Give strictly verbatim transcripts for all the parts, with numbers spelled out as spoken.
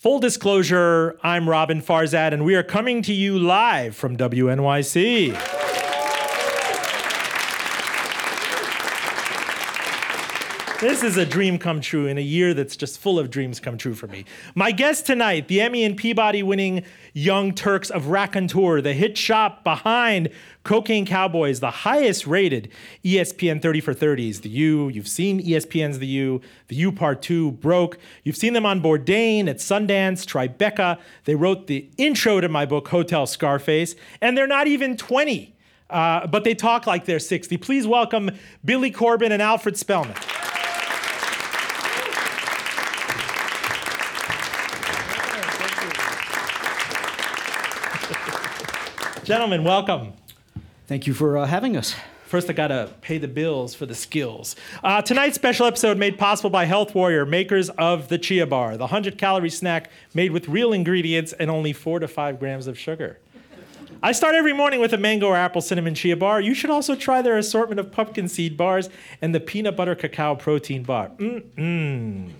Full disclosure, I'm Robin Farzad, and we are coming to you live from W N Y C. This is a dream come true in a year that's just full of dreams come true for me. My guest tonight, the Emmy and Peabody-winning Young Turks of Raconteur, the hit shop behind Cocaine Cowboys, the highest-rated E S P N thirty for thirties, The U. You've seen E S P N's The U. The U Part two broke. You've seen them on Bourdain, at Sundance, Tribeca. They wrote the intro to my book, Hotel Scarface, and they're not even twenty, uh, but they talk like they're sixty. Please welcome Billy Corben and Alfred Spellman. Gentlemen, welcome. Thank you for uh, having us. First, I gotta pay the bills for the skills. Uh, tonight's special episode made possible by Health Warrior, makers of the Chia Bar, the one hundred calorie snack made with real ingredients and only four to five grams of sugar. I start every morning with a mango or apple cinnamon Chia Bar. You should also try their assortment of pumpkin seed bars and the peanut butter cacao protein bar. Mm-mm.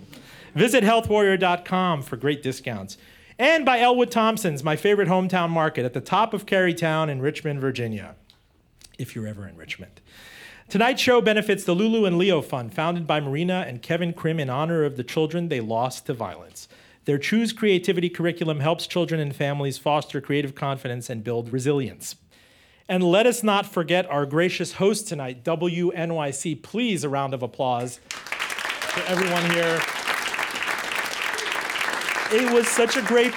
Visit health warrior dot com for great discounts. And by Elwood Thompson's, my favorite hometown market at the top of Carytown in Richmond, Virginia, if you're ever in Richmond. Tonight's show benefits the Lulu and Leo Fund, founded by Marina and Kevin Krim in honor of the children they lost to violence. Their Choose Creativity curriculum helps children and families foster creative confidence and build resilience. And let us not forget our gracious host tonight, W N Y C. Please, a round of applause for everyone here. It was such a great,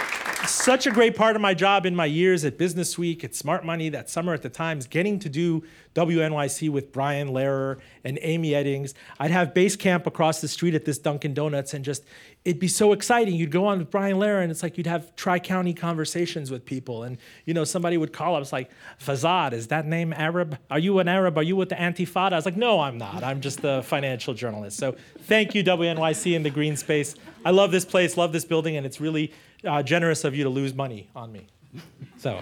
such a great part of my job in my years at Business Week, at Smart Money, that summer at the Times, getting to do W N Y C with Brian Lehrer and Amy Eddings. I'd have base camp across the street at this Dunkin' Donuts, and just, it'd be so exciting. You'd go on with Brian Lehrer, and it's like you'd have tri-county conversations with people. And, you know, somebody would call up, it's like, Farzad, is that name Arab? Are you an Arab? Are you with the Antifada? I was like, no, I'm not. I'm just a financial journalist. So thank you, W N Y C and the Green Space. I love this place, love this building, and it's really uh, generous of you to lose money on me. So,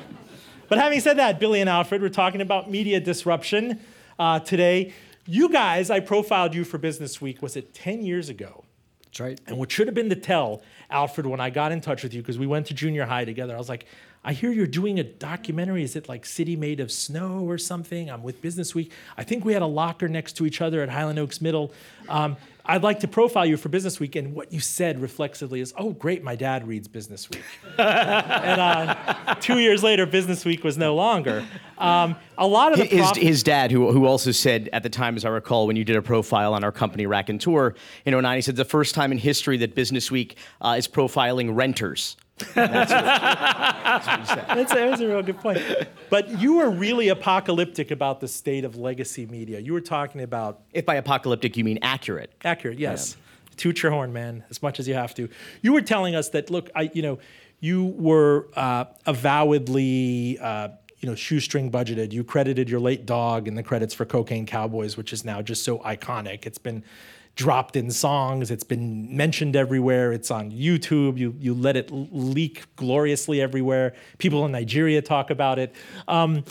but having said that, Billy and Alfred, we're talking about media disruption uh, today. You guys, I profiled you for Business Week, was it ten years ago? That's right. And what should have been the tell, Alfred, when I got in touch with you, because we went to junior high together, I was like, I hear you're doing a documentary. Is it like City Made of Snow or something? I'm with Business Week. I think we had a locker next to each other at Highland Oaks Middle. Um, I'd like to profile you for Business Week, and what you said reflexively is, oh, great, my dad reads Business Week. and uh, two years later, Business Week was no longer. Um, a lot of the prof- his, his dad, who who also said at the time, as I recall, when you did a profile on our company, Raconteur, in oh nine, he said, the first time in history that Business Week uh, is profiling renters. That's, that's, what you said. that's, a, that's a real good point. But you were really apocalyptic about the state of legacy media. You were talking about... If by apocalyptic you mean accurate. Accurate, yes. Yeah. Toot your horn, man, as much as you have to. You were telling us that, look, I, you know, you were uh, avowedly... Uh, you know, shoestring budgeted. You credited your late dog in the credits for Cocaine Cowboys, which is now just so iconic. It's been dropped in songs. It's been mentioned everywhere. It's on YouTube. You you let it leak gloriously everywhere. People in Nigeria talk about it. Um,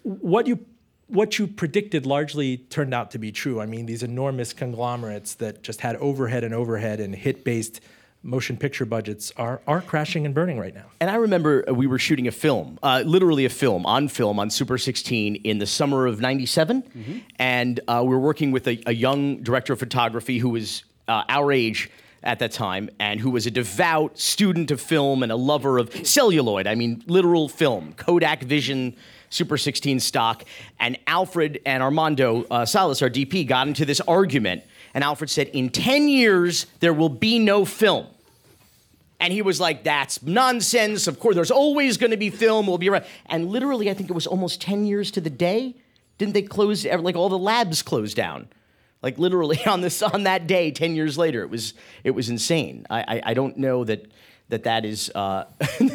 what you what you predicted largely turned out to be true. I mean, these enormous conglomerates that just had overhead and overhead and hit-based motion picture budgets are are crashing and burning right now. And I remember we were shooting a film, uh, literally a film, on film, on Super sixteen in the summer of ninety-seven. Mm-hmm. And uh, we were working with a, a young director of photography who was uh, our age at that time, and who was a devout student of film and a lover of celluloid, I mean literal film, Kodak Vision, Super sixteen stock. And Alfred and Armando uh, Salas, our D P, got into this argument. And Alfred said, in ten years, there will be no film. And he was like, that's nonsense. Of course, there's always going to be film. We'll be around. And literally, I think it was almost ten years to the day. Didn't they close, like all the labs closed down? Like literally on this on that day, ten years later, it was it was insane. I I, I don't know that that that is. Uh,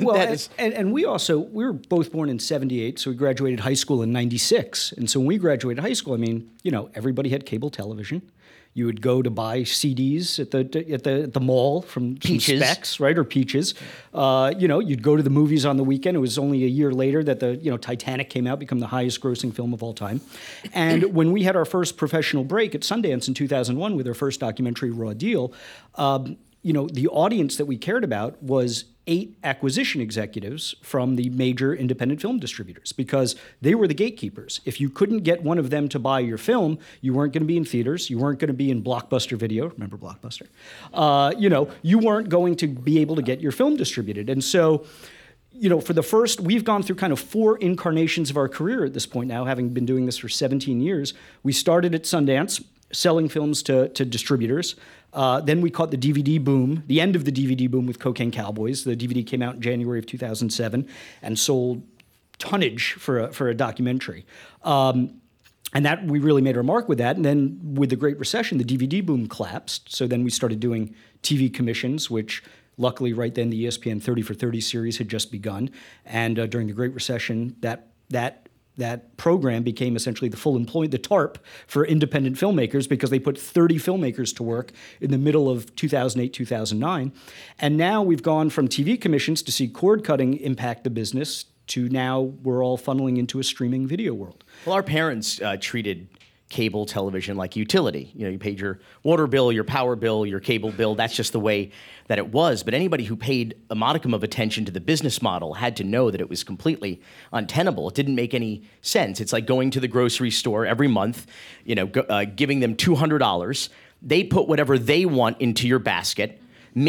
well, that and, is... And, and we also, we were both born in seventy-eight, so we graduated high school in ninety-six. And so when we graduated high school, I mean, you know, everybody had cable television. You would go to buy C Ds at the at the at the mall from Peaches, Specs, right, or Peaches. Uh, you know, you'd go to the movies on the weekend. It was only a year later that the you know Titanic came out, become the highest-grossing film of all time. And when we had our first professional break at Sundance in two thousand one with our first documentary, Raw Deal. Um, you know, the audience that we cared about was eight acquisition executives from the major independent film distributors, because they were the gatekeepers. If you couldn't get one of them to buy your film, you weren't going to be in theaters, you weren't going to be in Blockbuster Video, remember Blockbuster? Uh, you know, you weren't going to be able to get your film distributed. And so, you know, for the first, we've gone through kind of four incarnations of our career at this point now, having been doing this for seventeen years. We started at Sundance, selling films to, to distributors. Uh, then we caught the D V D boom, the end of the D V D boom with Cocaine Cowboys. The D V D came out in January of two thousand seven and sold tonnage for a, for a documentary. Um, and that, we really made our mark with that. And then with the Great Recession, the D V D boom collapsed. So then we started doing T V commissions, which luckily right then the E S P N thirty for thirty series had just begun. And uh, during the Great Recession, that that That program became essentially the full employment, the TARP for independent filmmakers, because they put thirty filmmakers to work in the middle of two thousand eight, two thousand nine. And now we've gone from T V commissions to see cord cutting impact the business to now we're all funneling into a streaming video world. Well, our parents uh, treated cable television like utility. You know, you paid your water bill, your power bill, your cable bill. That's just the way that it was. But anybody who paid a modicum of attention to the business model had to know that it was completely untenable. It didn't make any sense. It's like going to the grocery store every month, you know, go, uh, giving them two hundred dollars. They put whatever they want into your basket.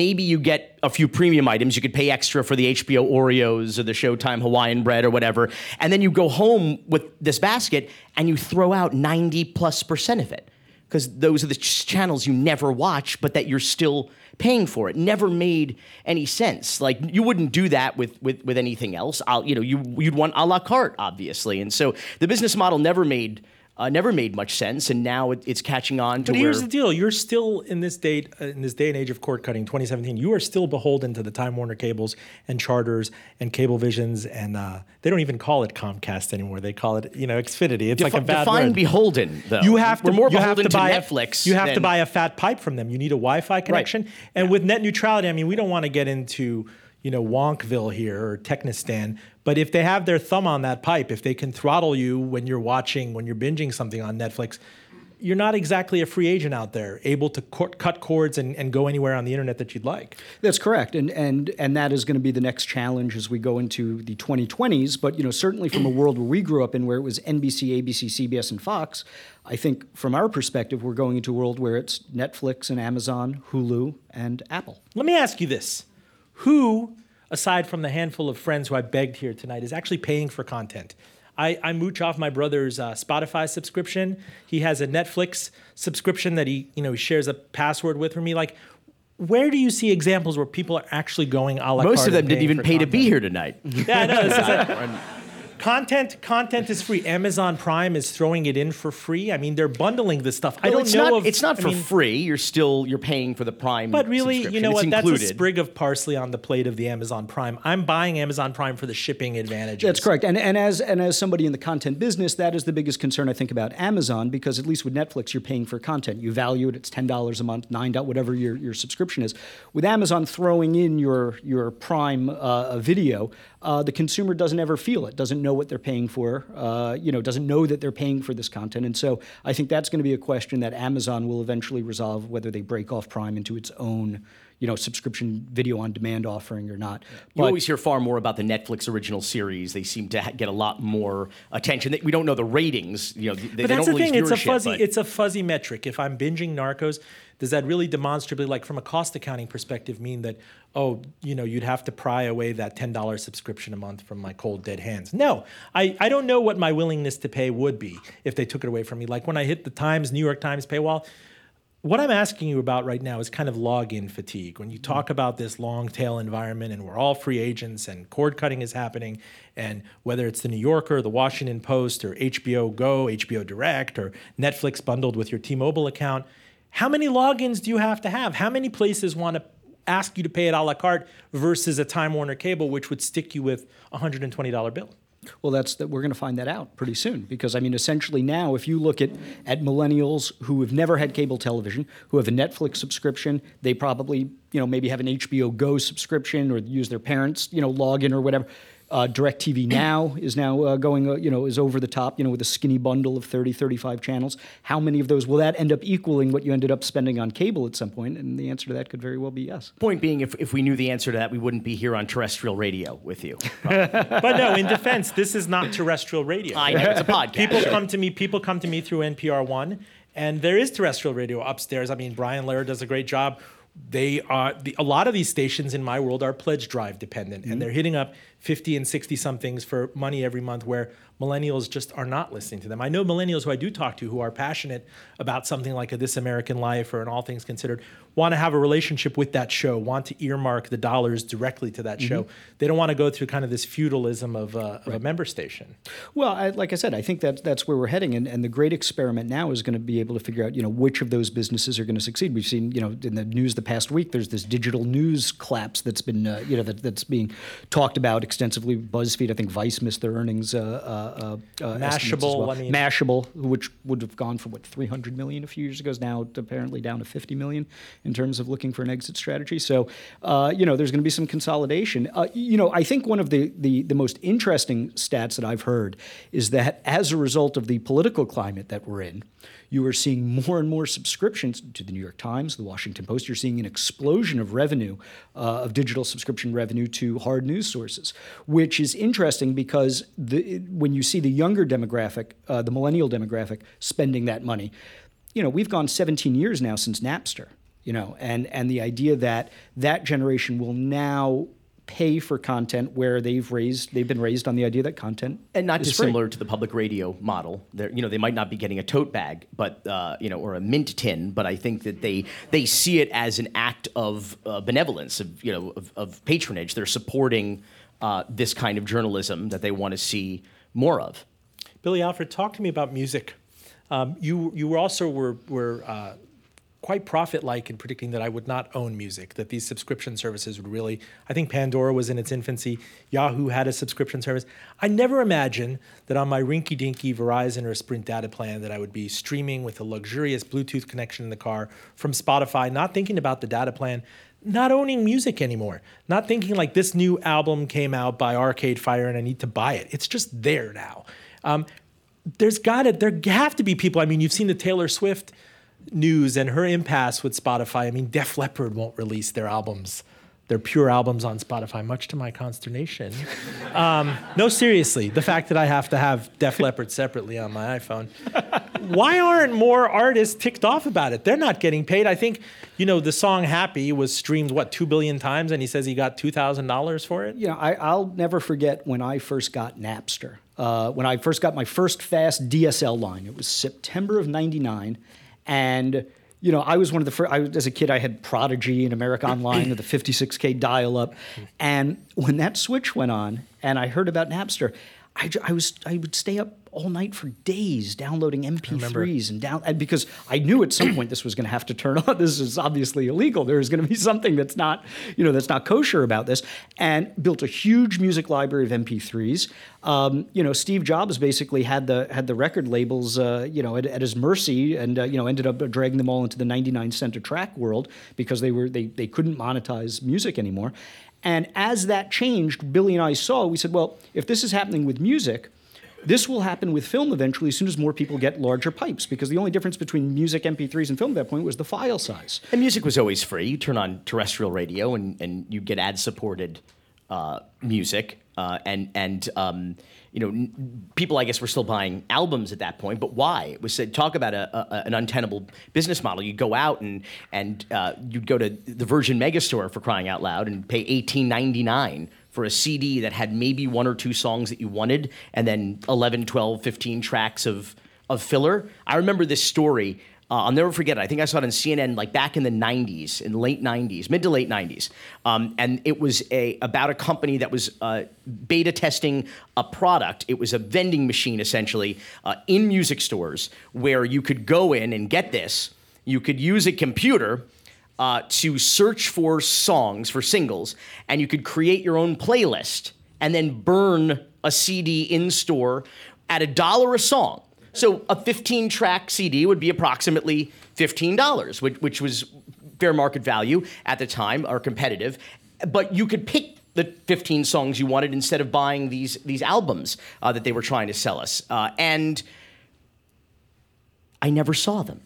Maybe you get a few premium items. You could pay extra for the H B O Oreos or the Showtime Hawaiian bread or whatever. And then you go home with this basket and you throw out ninety plus percent of it, because those are the ch- channels you never watch, but that you're still paying for. It never made any sense. Like, you wouldn't do that with with, with anything else. I'll, you know, you, you'd want a la carte, obviously. And so the business model never made Uh, never made much sense, and now it, it's catching on to. But here's where the deal: you're still in this date, uh, in this day and age of cord cutting, twenty seventeen. You are still beholden to the Time Warner Cables and Charters and Cablevisions, and uh, they don't even call it Comcast anymore. They call it, you know, Xfinity. It's Defi- like a bad define word. Beholden, though. You have to. We're more you beholden have to, buy to Netflix. A, you have than... to buy a fat pipe from them. You need a Wi-Fi connection, right. and yeah. with net neutrality, I mean, we don't want to get into, you know, Wonkville here or Technistan, but if they have their thumb on that pipe, if they can throttle you when you're watching, when you're binging something on Netflix, you're not exactly a free agent out there, able to co- cut cords and, and go anywhere on the internet that you'd like. That's correct, and and and that is going to be the next challenge as we go into the twenty twenties. But you know, certainly from a world where we grew up in, where it was N B C, A B C, C B S, and Fox, I think from our perspective, we're going into a world where it's Netflix and Amazon, Hulu, and Apple. Let me ask you this. Who, aside from the handful of friends who I begged here tonight, is actually paying for content? I, I mooch off my brother's uh, Spotify subscription. He has a Netflix subscription that he, you know, he shares a password with for me. Like, where do you see examples where people are actually going a la carte? Most of them didn't even pay content to be here tonight. Yeah, I know. This is like, Content, content is free. Amazon Prime is throwing it in for free. I mean, they're bundling this stuff. Well, I don't it's know. Not, of, it's not I for mean, free. You're still you're paying for the Prime. But really, you know it's what? Included. That's a sprig of parsley on the plate of the Amazon Prime. I'm buying Amazon Prime for the shipping advantages. That's correct. And and as and as somebody in the content business, that is the biggest concern I think about Amazon, because at least with Netflix, you're paying for content. You value it. It's ten dollars a month, nine dollars, whatever your, your subscription is. With Amazon throwing in your your Prime uh, video, uh, the consumer doesn't ever feel it. Doesn't know. know what they're paying for, uh, you know, doesn't know that they're paying for this content. And so I think that's going to be a question that Amazon will eventually resolve, whether they break off Prime into its own, you know, subscription video on demand offering or not. But you always hear far more about the Netflix original series. They seem to ha- get a lot more attention. We don't know the ratings. You know, they, but they that's don't the thing. It's a fuzzy. But. It's a fuzzy metric. If I'm binging Narcos, does that really demonstrably, like from a cost accounting perspective, mean that, oh, you know, you'd have to pry away that ten dollars subscription a month from my cold dead hands? No, I, I don't know what my willingness to pay would be if they took it away from me. Like when I hit the Times, New York Times paywall. What I'm asking you about right now is kind of login fatigue. When you talk about this long tail environment and we're all free agents and cord cutting is happening, and whether it's the New Yorker, the Washington Post, or H B O Go, H B O Direct, or Netflix bundled with your T-Mobile account, how many logins do you have to have? How many places want to ask you to pay it a la carte versus a Time Warner Cable, which would stick you with a one hundred twenty dollars bill? Well, that's that. We're going to find that out pretty soon, because, I mean, essentially now, if you look at, at millennials who have never had cable television, who have a Netflix subscription, they probably, you know, maybe have an H B O Go subscription or use their parents', you know, login or whatever. Uh, DirecTV Now is now uh, going, uh, you know, is over the top, you know, with a skinny bundle of thirty, thirty-five channels. How many of those will that end up equaling what you ended up spending on cable at some point? And the answer to that could very well be yes. Point being, if, if we knew the answer to that, we wouldn't be here on terrestrial radio with you. But no, in defense, this is not terrestrial radio. I know, it's a podcast. People come to me, people come to me through N P R One, and there is terrestrial radio upstairs. I mean, Brian Lehrer does a great job. They are the, a lot of these stations in my world are pledge drive dependent, mm-hmm. and they're hitting up fifty and sixty somethings for money every month, where millennials just are not listening to them. I know millennials who I do talk to who are passionate about something like a This American Life or an All Things Considered, want to have a relationship with that show, want to earmark the dollars directly to that mm-hmm. show. They don't want to go through kind of this feudalism of, uh, right. of a member station. Well, I, like I said, I think that that's where we're heading, and, and the great experiment now is going to be able to figure out, you know, which of those businesses are going to succeed. We've seen, you know, in the news the past week, there's this digital news collapse that's been, uh, you know, that, that's being talked about extensively. BuzzFeed, I think Vice missed their earnings. Uh, uh, uh, Mashable, well. I mean, Mashable, which would have gone from what three hundred million a few years ago, is now apparently down to fifty million in terms of looking for an exit strategy. So, uh, you know, there's going to be some consolidation. Uh, you know, I think one of the, the the most interesting stats that I've heard is that as a result of the political climate that we're in, you are seeing more and more subscriptions to the New York Times, the Washington Post. You're seeing an explosion of revenue, uh, of digital subscription revenue to hard news sources, which is interesting because the, when you see the younger demographic, uh, the millennial demographic, spending that money, you know, we've gone seventeen years now since Napster, you know, and, and the idea that that generation will now pay for content where they've raised, they've been raised on the idea that content and not is dissimilar free. To the public radio model. They're, you know, they might not be getting a tote bag, but uh, you know, or a mint tin, but I think that they they see it as an act of uh, benevolence, of you know, of, of patronage. They're supporting uh, this kind of journalism that they want to see more of. Billy, Alfred, talk to me about music. Um, you you also were were. Uh, quite profit-like in predicting that I would not own music, that these subscription services would really... I think Pandora was in its infancy. Yahoo had a subscription service. I never imagined that on my rinky-dinky Verizon or Sprint data plan that I would be streaming with a luxurious Bluetooth connection in the car from Spotify, not thinking about the data plan, not owning music anymore, not thinking like this new album came out by Arcade Fire and I need to buy it. It's just there now. Um, there's got to... There have to be people... I mean, you've seen the Taylor Swift... news and her impasse with Spotify. I mean, Def Leppard won't release their albums, their pure albums on Spotify, much to my consternation. Um, no, seriously, the fact that I have to have Def Leppard separately on my iPhone. Why aren't more artists ticked off about it? They're not getting paid. I think, you know, the song Happy was streamed, what, two billion times, and he says he got two thousand dollars for it? You know, I, I'll never forget when I first got Napster, uh, when I first got my first fast D S L line. It was September of ninety-nine. And, you know, I was one of the first, I, as a kid, I had Prodigy and America Online with the fifty-six K dial-up. And when that switch went on and I heard about Napster, I, I was I would stay up all night for days downloading M P threes and down and because I knew at some point this was going to have to turn on. This is obviously illegal. There is going to be something that's not, you know, that's not kosher about this. And built a huge music library of M P threes. Um, you know, Steve Jobs basically had the had the record labels, uh, you know, at, at his mercy, and uh, you know, ended up dragging them all into the ninety-nine cent a track world because they were they they couldn't monetize music anymore. And as that changed, Billy and I saw, we said, well, if this is happening with music, this will happen with film eventually as soon as more people get larger pipes, because the only difference between music, M P threes, and film at that point was the file size. And music was always free. You turn on terrestrial radio and, and you get ad-supported uh, music. Uh, and, and um, you know, n- people, I guess, were still buying albums at that point, but why? It was, talk about a, a, an untenable business model. You'd go out and, and uh, you'd go to the Virgin Megastore, for crying out loud, and pay eighteen ninety-nine for a C D that had maybe one or two songs that you wanted, and then eleven, twelve, fifteen tracks of, of filler. I remember this story. Uh, I'll never forget it. I think I saw it on C N N like back in the nineties, in the late nineties, mid to late nineties. Um, and it was a about a company that was uh, beta testing a product. It was a vending machine, essentially, uh, in music stores where you could go in and get this. You could use a computer uh, to search for songs, for singles, and you could create your own playlist and then burn a C D in store at a dollar a song. So a fifteen-track C D would be approximately fifteen dollars, which, which was fair market value at the time, or competitive. But you could pick the fifteen songs you wanted instead of buying these these albums uh, that they were trying to sell us. Uh, and I never saw them.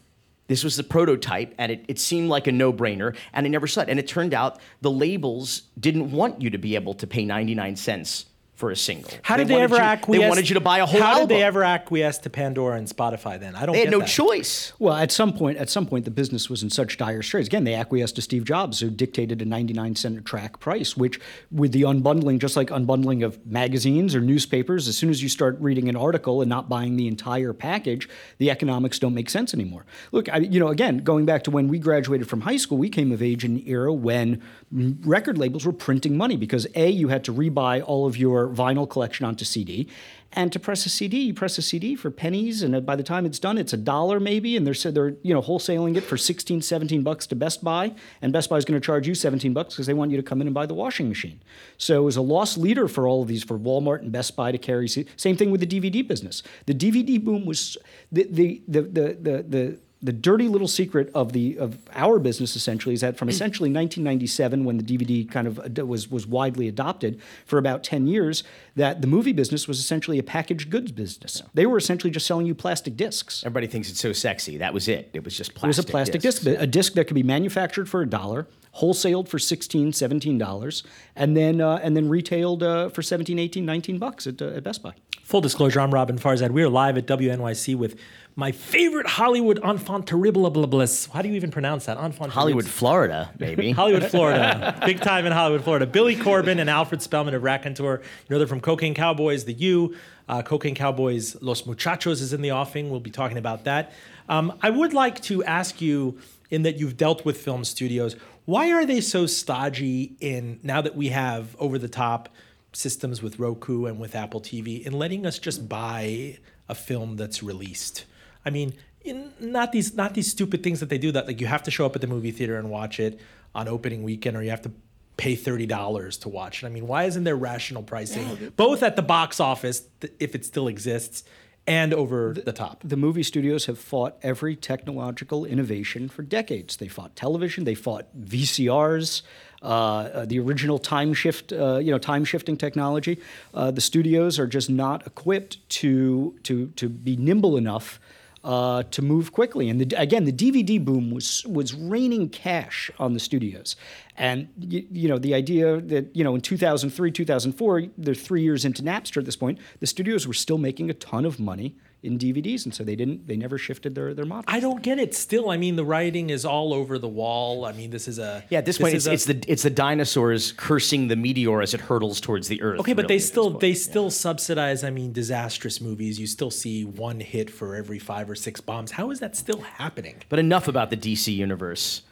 This was the prototype, and it, it seemed like a no-brainer, and I never saw it. And it turned out the labels didn't want you to be able to pay ninety-nine cents for a single. How did they, they ever you, acquiesce? They wanted you to buy a whole how album. How did they ever acquiesce to Pandora and Spotify then? I don't. They had get no that. choice. Well, at some point, at some point, the business was in such dire straits. Again, they acquiesced to Steve Jobs, who dictated a ninety-nine cent a track price, which, with the unbundling, just like unbundling of magazines or newspapers, as soon as you start reading an article and not buying the entire package, the economics don't make sense anymore. Look, I, you know, again, going back to when we graduated from high school, we came of age in an era when record labels were printing money because A, you had to rebuy all of your vinyl collection onto C D. And to press a C D, you press a C D for pennies, and by the time it's done, it's a dollar maybe, and they're they're you know wholesaling it for sixteen, seventeen bucks to Best Buy, and Best Buy's going to charge you seventeen bucks because they want you to come in and buy the washing machine. So it was a loss leader for all of these, for Walmart and Best Buy to carry. C- Same thing with the D V D business. The D V D boom was the the the the the. the The dirty little secret of the of our business essentially is that from essentially nineteen ninety-seven, when the D V D kind of was was widely adopted for about ten years, that the movie business was essentially a packaged goods business. Yeah. They were essentially just selling you plastic discs. Everybody thinks it's so sexy. That was it. It was just plastic. It was a plastic discs. disc, a disc that could be manufactured for a dollar, wholesaled for sixteen, seventeen dollars, and then uh, and then retailed uh, for seventeen, eighteen, nineteen bucks at, uh, at Best Buy. Full disclosure, I'm Robin Farzad. We are live at W N Y C with my favorite Hollywood enfant terrible bliss. How do you even pronounce that? Enfant Hollywood, Florida, baby. Hollywood, Florida. Big time in Hollywood, Florida. Billy Corben and Alfred Spellman of Raconteur. You know, they're from Cocaine Cowboys, The U. Uh, Cocaine Cowboys, Los Muchachos is in the offing. We'll be talking about that. Um, I would like to ask you, in that you've dealt with film studios, why are they so stodgy in, now that we have over-the-top systems with Roku and with Apple T V, in letting us just buy a film that's released? I mean, in, not these not these stupid things that they do that, like, you have to show up at the movie theater and watch it on opening weekend, or you have to pay thirty dollars to watch it. I mean, why isn't there rational pricing, both at the box office, if it still exists, and over the, the top? The movie studios have fought every technological innovation for decades. They fought television, they fought V C Rs, uh, uh, the original time shift, uh, you know, time shifting technology. Uh, the studios are just not equipped to to to be nimble enough Uh, to move quickly. And the, again, the D V D boom was was raining cash on the studios. And, you, you know, the idea that, you know, in two thousand three, two thousand four, they're three years into Napster at this point, the studios were still making a ton of money in D V Ds, and so they didn't, they never shifted their, their model. I don't get it still. I mean, the writing is all over the wall. I mean, this is a... Yeah, at this, this point, it's, a, it's the it's the dinosaurs cursing the meteor as it hurtles towards the Earth. Okay, but really they still they yeah. still subsidize, I mean, disastrous movies. You still see one hit for every five or six bombs. How is that still happening? But enough about the D C universe.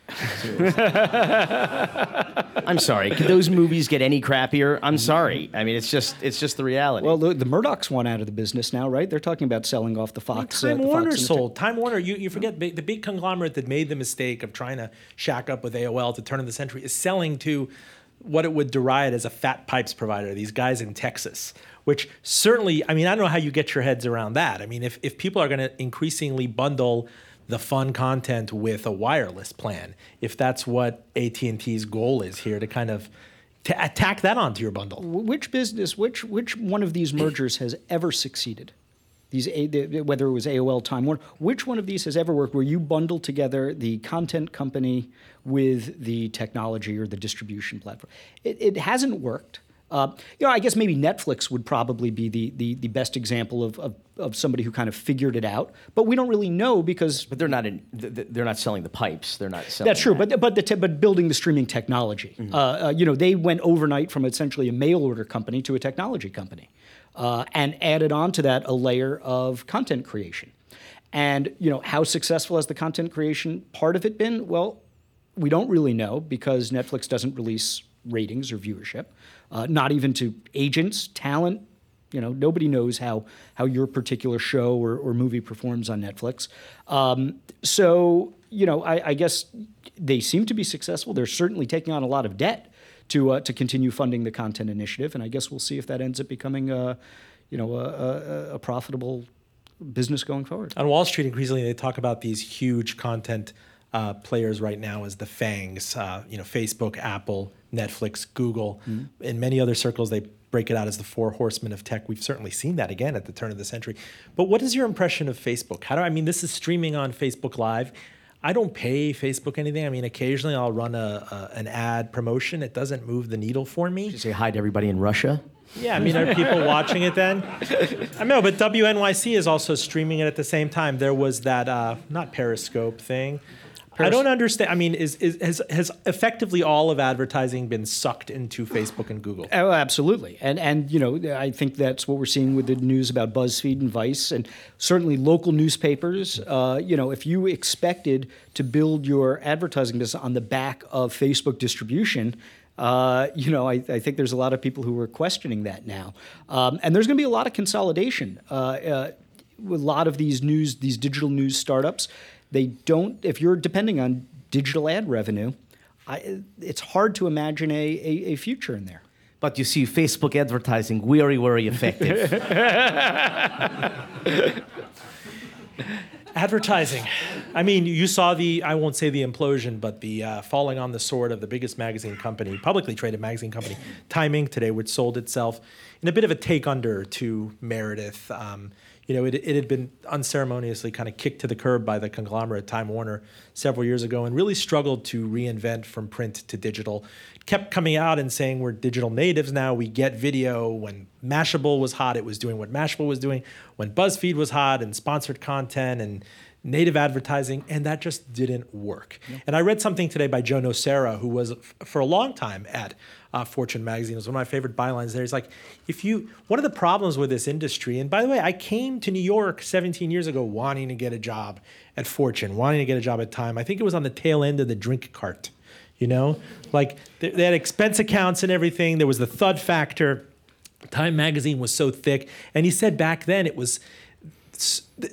I'm sorry. Could those movies get any crappier? I'm sorry. I mean, it's just it's just the reality. Well, the, the Murdochs want out of the business now, right? They're talking about selling off the Fox. I mean, Time uh, the Warner Fox sold. Time Warner. You you forget the big conglomerate that made the mistake of trying to shack up with A O L at the turn of the century is selling to what it would deride as a fat pipes provider. These guys in Texas, which certainly, I mean, I don't know how you get your heads around that. I mean, if if people are going to increasingly bundle the fun content with a wireless plan, if that's what A T and T's goal is here, to kind of to attack that onto your bundle. Which business, which which one of these mergers has ever succeeded? These, whether it was A O L, Time Warner, which one of these has ever worked where you bundle together the content company with the technology or the distribution platform? It, it hasn't worked. Uh, you know, I guess maybe Netflix would probably be the the, the best example of, of of somebody who kind of figured it out, but we don't really know because. But they're not in. They're not selling the pipes. They're not selling. That's true, that. but but the te- but building the streaming technology. Mm-hmm. Uh, uh, you know, they went overnight from essentially a mail order company to a technology company, uh, and added on to that a layer of content creation. And you know, how successful has the content creation part of it been? Well, we don't really know because Netflix doesn't release ratings or viewership, uh, not even to agents, talent. You know, nobody knows how how your particular show or, or movie performs on Netflix. Um, so, you know, I, I guess they seem to be successful. They're certainly taking on a lot of debt to uh, to continue funding the content initiative, and I guess we'll see if that ends up becoming a, you know, a, a, a profitable business going forward. On Wall Street, increasingly they talk about these huge content uh, players right now as the FANGs, uh, you know, Facebook, Apple, Netflix, Google. Mm-hmm. In many other circles, they break it out as the four horsemen of tech. We've certainly seen that again at the turn of the century. But what is your impression of Facebook? How do I mean, this is streaming on Facebook Live. I don't pay Facebook anything. I mean, occasionally I'll run a, a an ad promotion. It doesn't move the needle for me. Did you say hi to everybody in Russia? Yeah, I mean, are people watching it then? I know, but W N Y C is also streaming it at the same time. There was that, uh, not Periscope thing. Peris- I don't understand. I mean, is, is has has effectively all of advertising been sucked into Facebook and Google? Oh, absolutely. And, and you know, I think that's what we're seeing with the news about BuzzFeed and Vice and certainly local newspapers. Uh, you know, if you expected to build your advertising business on the back of Facebook distribution, Uh, you know, I, I think there's a lot of people who are questioning that now. Um, and there's going to be a lot of consolidation. Uh, uh, a lot of these news, these digital news startups, they don't, if you're depending on digital ad revenue, I, it's hard to imagine a, a, a future in there. But you see, Facebook advertising, very, very effective. Advertising. I mean, you saw the, I won't say the implosion, but the uh, falling on the sword of the biggest magazine company, publicly traded magazine company, Time Incorporated today, which sold itself in a bit of a take-under to Meredith. Um, you know, it, it had been unceremoniously kind of kicked to the curb by the conglomerate Time Warner several years ago and really struggled to reinvent from print to digital. It kept coming out and saying we're digital natives now, we get video. When Mashable was hot, it was doing what Mashable was doing. When BuzzFeed was hot and sponsored content and native advertising, and that just didn't work. Yep. And I read something today by Joe Nocera, who was f- for a long time at uh, Fortune magazine. It was one of my favorite bylines there. He's like, if you, one of the problems with this industry, and by the way, I came to New York seventeen years ago wanting to get a job at Fortune, wanting to get a job at Time. I think it was on the tail end of the drink cart, you know? Like, they, they had expense accounts and everything. There was the thud factor. Time magazine was so thick. And he said back then it was,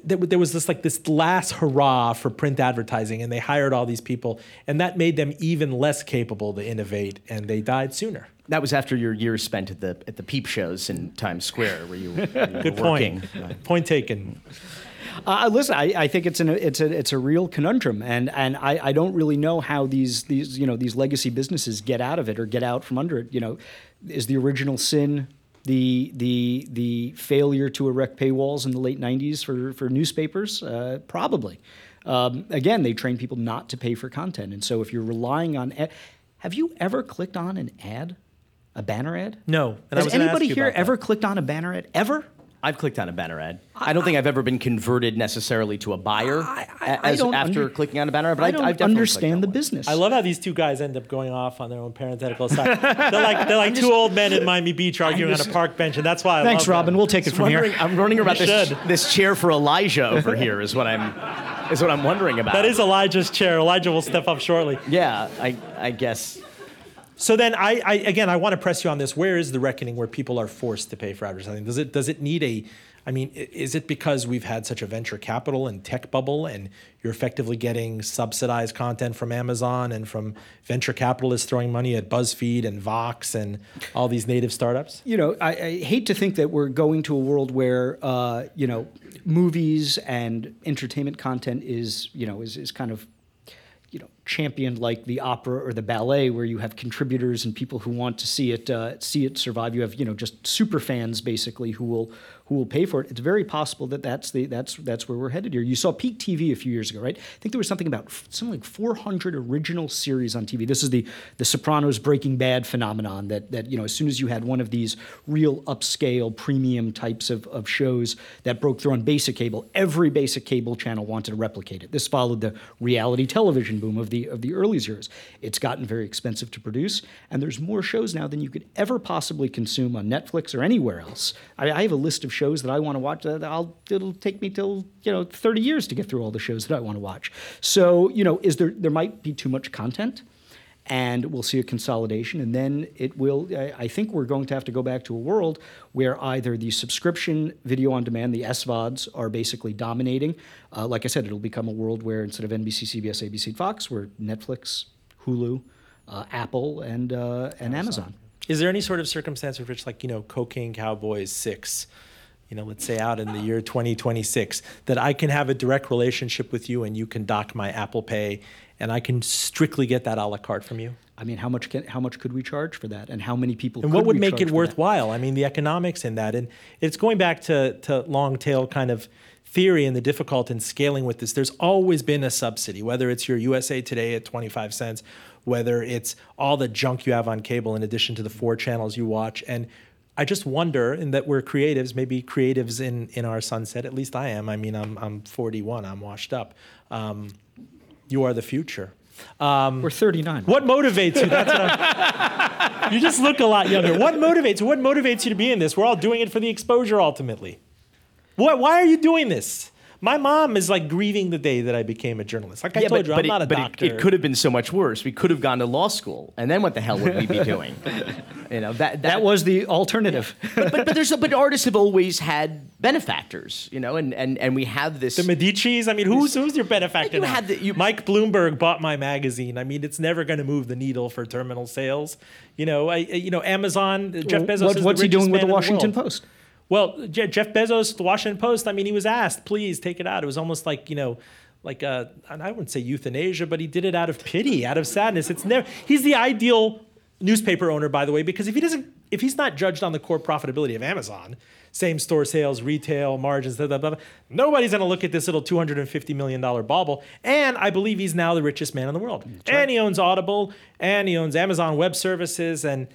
there was this like this last hurrah for print advertising, and they hired all these people, and that made them even less capable to innovate, and they died sooner. That was after your years spent at the at the peep shows in Times Square, where you, where you Good were working. Good point. Point taken. Uh, listen, I, I think it's an it's a it's a real conundrum, and and I, I don't really know how these these you know these legacy businesses get out of it or get out from under it. You know, is the original sin The the the failure to erect paywalls in the late nineties for, for newspapers? Uh, probably. Um, again, they train people not to pay for content. And so if you're relying on ad- have you ever clicked on an ad? A banner ad? No. And Has anybody here ever that. clicked on a banner ad? Ever? I've clicked on a banner ad. I, I don't think I've ever been converted necessarily to a buyer I, I, as, I don't after under- clicking on a banner ad, but I, I don't I've understand the business. I love how these two guys end up going off on their own parenthetical side. They're like they're like just, two old men in Miami Beach arguing just, on a park bench, and that's why I thanks, love Thanks, Robin. Them. We'll take it from here. I'm wondering about this, this chair for Elijah over here is what I'm is what I'm wondering about. That is Elijah's chair. Elijah will step up shortly. Yeah, I I guess. So then, I, I again, I want to press you on this. Where is the reckoning where people are forced to pay for advertising? Does it does it need a, I mean, is it because we've had such a venture capital and tech bubble and you're effectively getting subsidized content from Amazon and from venture capitalists throwing money at BuzzFeed and Vox and all these native startups? You know, I, I hate to think that we're going to a world where, uh, you know, movies and entertainment content is, you know, is, is kind of, you know, championed like the opera or the ballet, where you have contributors and people who want to see it uh, see it survive. You have, you know, just super fans basically who will who will pay for it. It's very possible that that's the that's that's where we're headed here. You saw Peak T V a few years ago, right? I think there was something about something like four hundred original series on T V. This is the the Sopranos, Breaking Bad phenomenon that that you know, as soon as you had one of these real upscale premium types of of shows that broke through on basic cable, every basic cable channel wanted to replicate it. This followed the reality television boom of the of the early years. It's gotten very expensive to produce, and there's more shows now than you could ever possibly consume on Netflix or anywhere else. I, I have a list of shows that I want to watch that I'll it'll take me till, you know, thirty years to get through all the shows that I want to watch. So, you know, is there there might be too much content, and we'll see a consolidation, and then it will, I, I think we're going to have to go back to a world where either the subscription video on demand, the S VODs, are basically dominating. Uh, like I said, it'll become a world where instead of N B C, C B S, A B C, and Fox, we're Netflix, Hulu, uh, Apple, and uh, and Amazon. Amazon. Is there any sort of circumstance in which, like, you know, Cocaine Cowboys six, you know, let's say out in the year twenty twenty-six, that I can have a direct relationship with you and you can dock my Apple Pay and I can strictly get that a la carte from you. I mean, how much can, how much could we charge for that, and how many people? And could what would we make it worthwhile? That? I mean, the economics in that, and it's going back to to long tail kind of theory and the difficult in scaling with this. There's always been a subsidy, whether it's your U S A Today at twenty-five cents, whether it's all the junk you have on cable in addition to the four channels you watch. And I just wonder, in that we're creatives, maybe creatives in in our sunset. At least I am. I mean, I'm I'm forty-one. I'm washed up. Um, you are the future. Um, We're thirty-nine. What motivates you? That's what I'm, you just look a lot younger. What motivates? What motivates you to be in this? We're all doing it for the exposure, ultimately. What? Why are you doing this? My mom is like grieving the day that I became a journalist. Like I yeah, told but, you, I'm it, not a but doctor. It, it could have been so much worse. We could have gone to law school, and then what the hell would we be doing? You know, that that, that was the alternative. but, but but there's but artists have always had benefactors, you know, and and, and we have this. The Medicis. I mean, who's who's your benefactor? You now? Had the, you, Mike Bloomberg bought my magazine. I mean, it's never going to move the needle for terminal sales. You know, I you know Amazon. Jeff Bezos. What, is what's the he doing with the Washington the Post? Well, Jeff Bezos, the Washington Post, I mean, he was asked, please take it out. It was almost like, you know, like, a, I wouldn't say euthanasia, but he did it out of pity, out of sadness. It's never. He's the ideal newspaper owner, by the way, because if he doesn't, if he's not judged on the core profitability of Amazon, same store sales, retail, margins, blah, blah, blah, blah, nobody's going to look at this little two hundred fifty million dollars bauble. And I believe he's now the richest man in the world. That's right. And he owns Audible, and he owns Amazon Web Services, and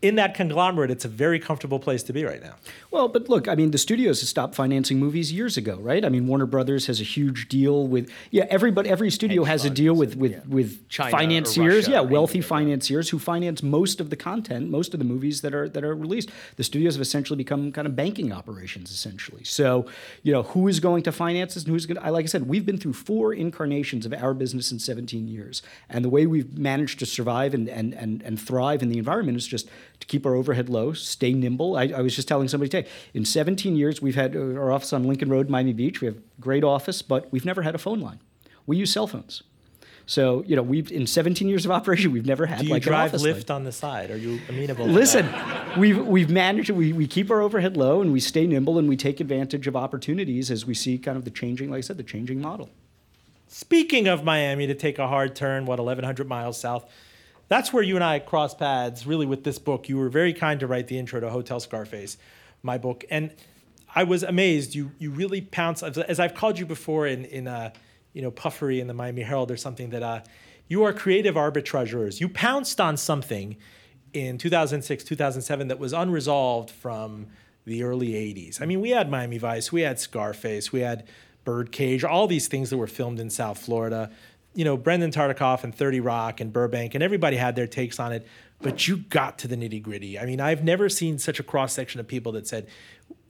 in that conglomerate, it's a very comfortable place to be right now. Well, but look, I mean, the studios have stopped financing movies years ago, right? I mean, Warner Brothers has a huge deal with, yeah, everybody, every studio has a deal with with, yeah. with China financiers, Russia, yeah, wealthy financiers who finance most of the content, most of the movies that are that are released. The studios have essentially become kind of banking operations, essentially. So, you know, who is going to finance this and who's going to, like I said, we've been through four incarnations of our business in seventeen years. And the way we've managed to survive and and and, and thrive in the environment is just to keep our overhead low, stay nimble. I, I was just telling somebody today, in seventeen years, we've had our office on Lincoln Road, Miami Beach. We have a great office, but we've never had a phone line. We use cell phones. So, you know, we've in seventeen years of operation, we've never had like an office. Do you drive Lyft on the side? Are you amenable to that? Listen, we've we've managed, we we keep our overhead low and we stay nimble and we take advantage of opportunities as we see kind of the changing, like I said, the changing model. Speaking of Miami, to take a hard turn, what, eleven hundred miles south, that's where you and I cross paths, really, with this book. You were very kind to write the intro to Hotel Scarface, my book. And I was amazed. You you really pounce, as I've called you before in, in uh, you know, puffery in the Miami Herald or something, that uh, you are creative arbitrageurs. You pounced on something in two thousand six, two thousand seven that was unresolved from the early eighties. I mean, we had Miami Vice, we had Scarface, we had Birdcage, all these things that were filmed in South Florida. You know, Brendan Tartikoff and thirty Rock and Burbank, and everybody had their takes on it, but you got to the nitty-gritty. I mean, I've never seen such a cross-section of people that said,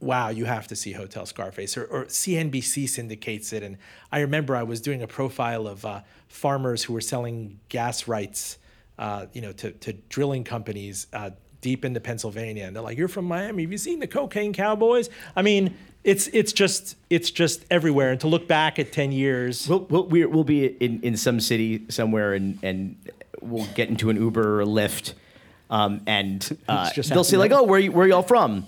wow, you have to see Hotel Scarface, or, or C N B C syndicates it. And I remember I was doing a profile of uh, farmers who were selling gas rights, uh, you know, to, to drilling companies uh, deep into Pennsylvania. And they're like, you're from Miami, have you seen the Cocaine Cowboys? I mean, It's it's just it's just everywhere, and to look back at ten years, we'll we'll, we're, we'll be in, in some city somewhere, and, and we'll get into an Uber or a Lyft, um, and uh, they'll say like, oh, where you, where y'all from,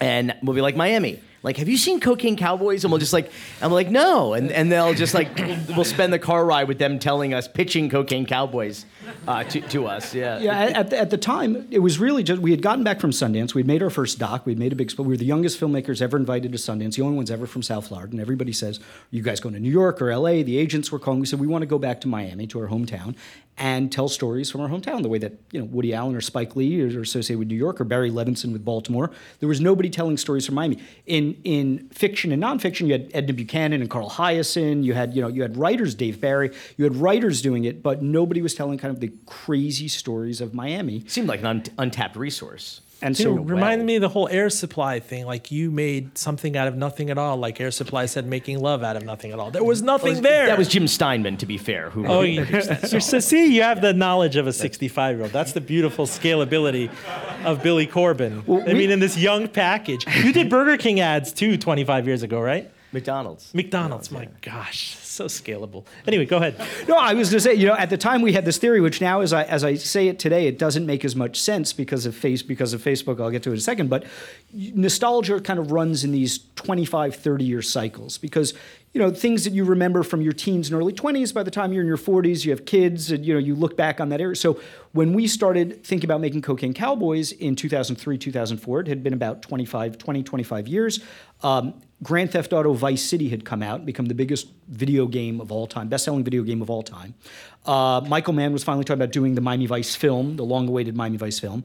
and we'll be like Miami. Like, have you seen Cocaine Cowboys? And we'll just like, I'm like, no. And and they'll just like, we'll spend the car ride with them telling us, pitching Cocaine Cowboys uh, to, to us. Yeah. Yeah. At the, at the time, it was really just, we had gotten back from Sundance. We'd made our first doc. We'd made a big, we were the youngest filmmakers ever invited to Sundance, the only ones ever from South Florida. And everybody says, are you guys going to New York or L A? The agents were calling. We said, we want to go back to Miami, to our hometown, and tell stories from our hometown, the way that, you know, Woody Allen or Spike Lee are associated with New York, or Barry Levinson with Baltimore. There was nobody telling stories from Miami. In in fiction and nonfiction, you had Edna Buchanan and Carl Hyacin. You had, you know, you had writers, Dave Barry. You had writers doing it, but nobody was telling kind of the crazy stories of Miami. It seemed like an un- untapped resource. And Dude, so it reminded wow. me of the whole Air Supply thing. Like, you made something out of nothing at all. Like Air Supply said, making love out of nothing at all. There was nothing was, there. That was Jim Steinman, to be fair. Who oh, you, so see, you have yeah. the knowledge of a sixty-five-year-old. That's the beautiful scalability of Billy Corben. Well, I we, mean, in this young package. You did Burger King ads, too, twenty-five years ago, right? McDonald's. McDonald's, yeah, my yeah. gosh. So scalable. Anyway, go ahead. No, I was going to say, you know, at the time we had this theory, which now, as I as I say it today, it doesn't make as much sense because of face because of Facebook. I'll get to it in a second. But nostalgia kind of runs in these twenty-five, thirty-year cycles because you know, things that you remember from your teens and early twenties. By the time you're in your forties, you have kids, and, you know, you look back on that era. So when we started thinking about making Cocaine Cowboys in two thousand three, two thousand four, it had been about twenty-five, twenty, twenty-five years. Um, Grand Theft Auto Vice City had come out and become the biggest video game of all time, best-selling video game of all time. Uh, Michael Mann was finally talking about doing the Miami Vice film, the long-awaited Miami Vice film.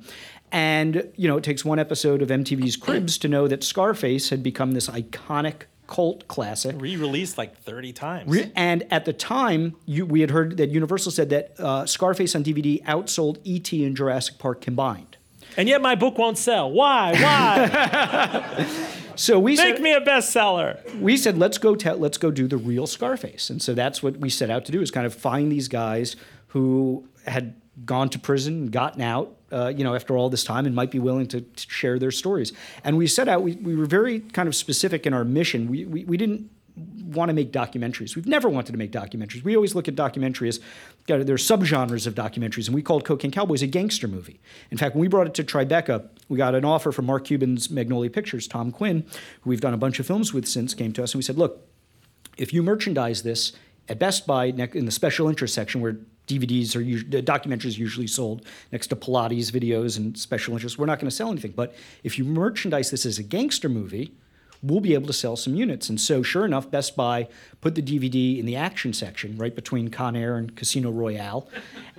And, you know, it takes one episode of M T V's Cribs to know that Scarface had become this iconic cult classic. Re-released like thirty times. Re- and at the time, you, we had heard that Universal said that uh, Scarface on D V D outsold E T and Jurassic Park combined. And yet my book won't sell. Why? Why? So we Make said, me a bestseller. We said, let's go te- let's go do the real Scarface. And so that's what we set out to do, is kind of find these guys who had gone to prison, gotten out, uh, you know, after all this time, and might be willing to, to share their stories. And we set out, we, we were very kind of specific in our mission. We, we, we didn't want to make documentaries. We've never wanted to make documentaries. We always look at documentaries as, you know, there are subgenres of documentaries, and we called Cocaine Cowboys a gangster movie. In fact, when we brought it to Tribeca, we got an offer from Mark Cuban's Magnolia Pictures, Tom Quinn, who we've done a bunch of films with since, came to us, and we said, look, if you merchandise this at Best Buy in the special interest section where D V Ds or documentaries usually sold next to Pilates videos and special interests, we're not going to sell anything. But if you merchandise this as a gangster movie, we'll be able to sell some units. And so sure enough, Best Buy put the D V D in the action section, right between Con Air and Casino Royale.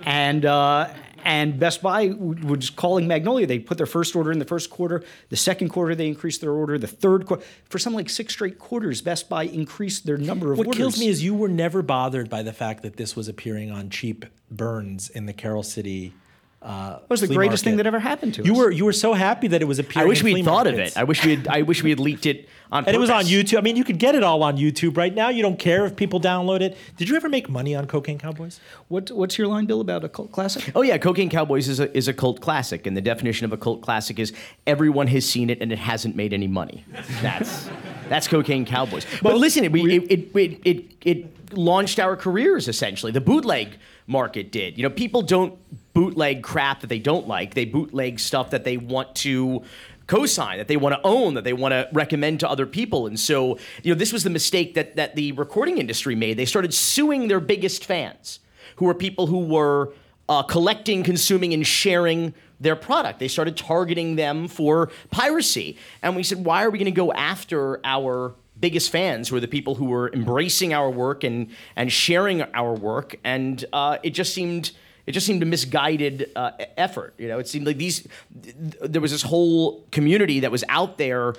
And uh, and Best Buy was calling Magnolia. They put their first order in the first quarter. The second quarter, they increased their order. The third quarter, for something like six straight quarters, Best Buy increased their number of what orders. What kills me is you were never bothered by the fact that this was appearing on cheap burns in the Carol City Uh, it was the greatest market. thing that ever happened to you us. You were you were so happy that it was appearing. I wish we had thought markets. of it. I wish we had. I wish we had leaked it on. And purpose. It was on YouTube. I mean, you could get it all on YouTube right now. You don't care if people download it. Did you ever make money on Cocaine Cowboys? What What's your line, Bill, about a cult classic? Oh yeah, Cocaine Cowboys is a is a cult classic, and the definition of a cult classic is everyone has seen it and it hasn't made any money. That's that's Cocaine Cowboys. But, but listen, it, we, it, it it it it launched our careers essentially. The bootleg market did. You know, people don't bootleg crap that they don't like. They bootleg stuff that they want to co-sign, that they want to own, that they want to recommend to other people. And so, you know, this was the mistake that that the recording industry made. They started suing their biggest fans, who were people who were uh, collecting, consuming, and sharing their product. They started targeting them for piracy. And we said, why are we going to go after our biggest fans, who are the people who were embracing our work and and sharing our work? And uh, it just seemed... It just seemed a misguided uh, effort. You know, it seemed like these, th- there was this whole community that was out there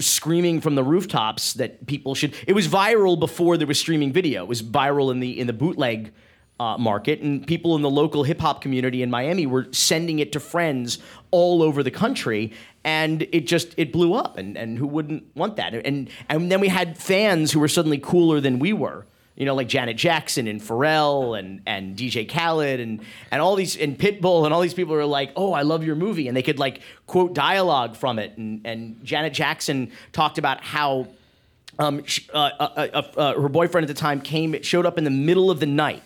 screaming from the rooftops that people should. It was viral before there was streaming video. It was viral in the in the bootleg uh, market, and people in the local hip hop community in Miami were sending it to friends all over the country, and it just it blew up. And and who wouldn't want that? And and then we had fans who were suddenly cooler than we were. You know, like Janet Jackson and Pharrell and, and D J Khaled and, and all these, and Pitbull and all these people are like, oh, I love your movie. And they could like quote dialogue from it. And, and Janet Jackson talked about how um, she, uh, uh, uh, uh, her boyfriend at the time came, showed up in the middle of the night,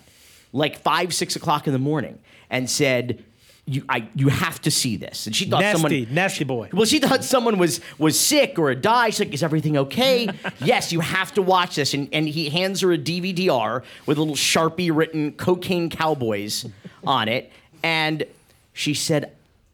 like five, six o'clock in the morning, and said, You I you have to see this. And she thought nasty, someone nasty boy. Well, she thought someone was was sick or had died. She's like, is everything okay? Yes, you have to watch this. And and he hands her a D V D R with a little Sharpie written Cocaine Cowboys on it. And she said,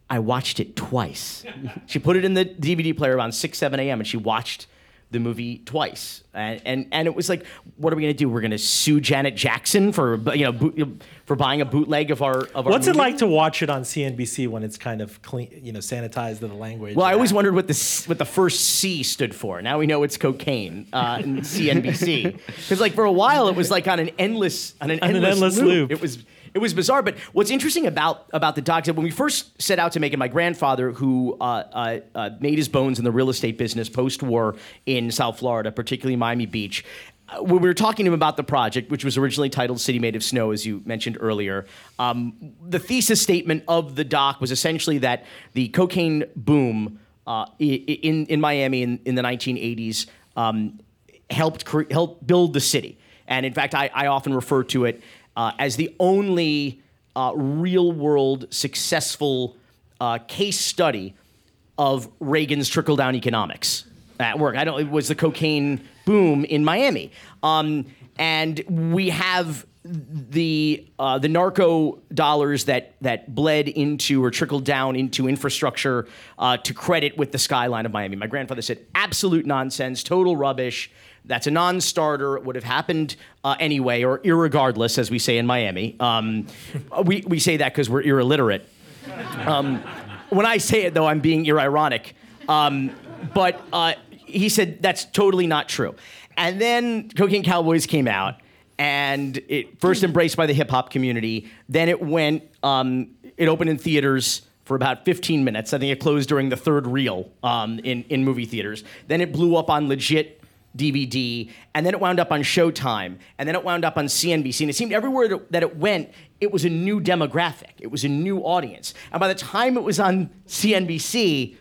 I watched it twice. She put it in the D V D player around six, seven a.m. and she watched the movie twice, and, and and it was like, what are we gonna do? We're gonna sue Janet Jackson for you know boot, for buying a bootleg of our of our. What's movie? It like to watch it on C N B C when it's kind of clean, you know, sanitized to the language? Well, I always wondered what the what the first C stood for. Now we know it's cocaine uh, and C N B C, because like for a while it was like on an endless on an on endless, an endless loop. loop. It was. It was bizarre, but what's interesting about about the doc is when we first set out to make it, my grandfather, who uh, uh, uh, made his bones in the real estate business post-war in South Florida, particularly Miami Beach, uh, when we were talking to him about the project, which was originally titled City Made of Snow, as you mentioned earlier, um, the thesis statement of the doc was essentially that the cocaine boom uh, in, in Miami in, in the nineteen eighties um, helped, cre- helped build the city. And in fact, I, I often refer to it Uh, as the only uh, real-world successful uh, case study of Reagan's trickle-down economics. at work. I don't. It was the cocaine boom in Miami, um, and we have the uh, the narco dollars that that bled into or trickled down into infrastructure uh, to credit with the skyline of Miami. My grandfather said, absolute nonsense, total rubbish. That's a non-starter. It would have happened uh, anyway, or irregardless, as we say in Miami. Um, we we say that because we're irrilliterate. Um, when I say it, though, I'm being ironic. Um, but uh, he said that's totally not true. And then Cocaine Cowboys came out. And it first embraced by the hip-hop community. Then it went, um, it opened in theaters for about fifteen minutes. I think it closed during the third reel um, in, in movie theaters. Then it blew up on legit D V D. And then it wound up on Showtime. And then it wound up on C N B C. And it seemed everywhere that it went, it was a new demographic. It was a new audience. And by the time it was on C N B C,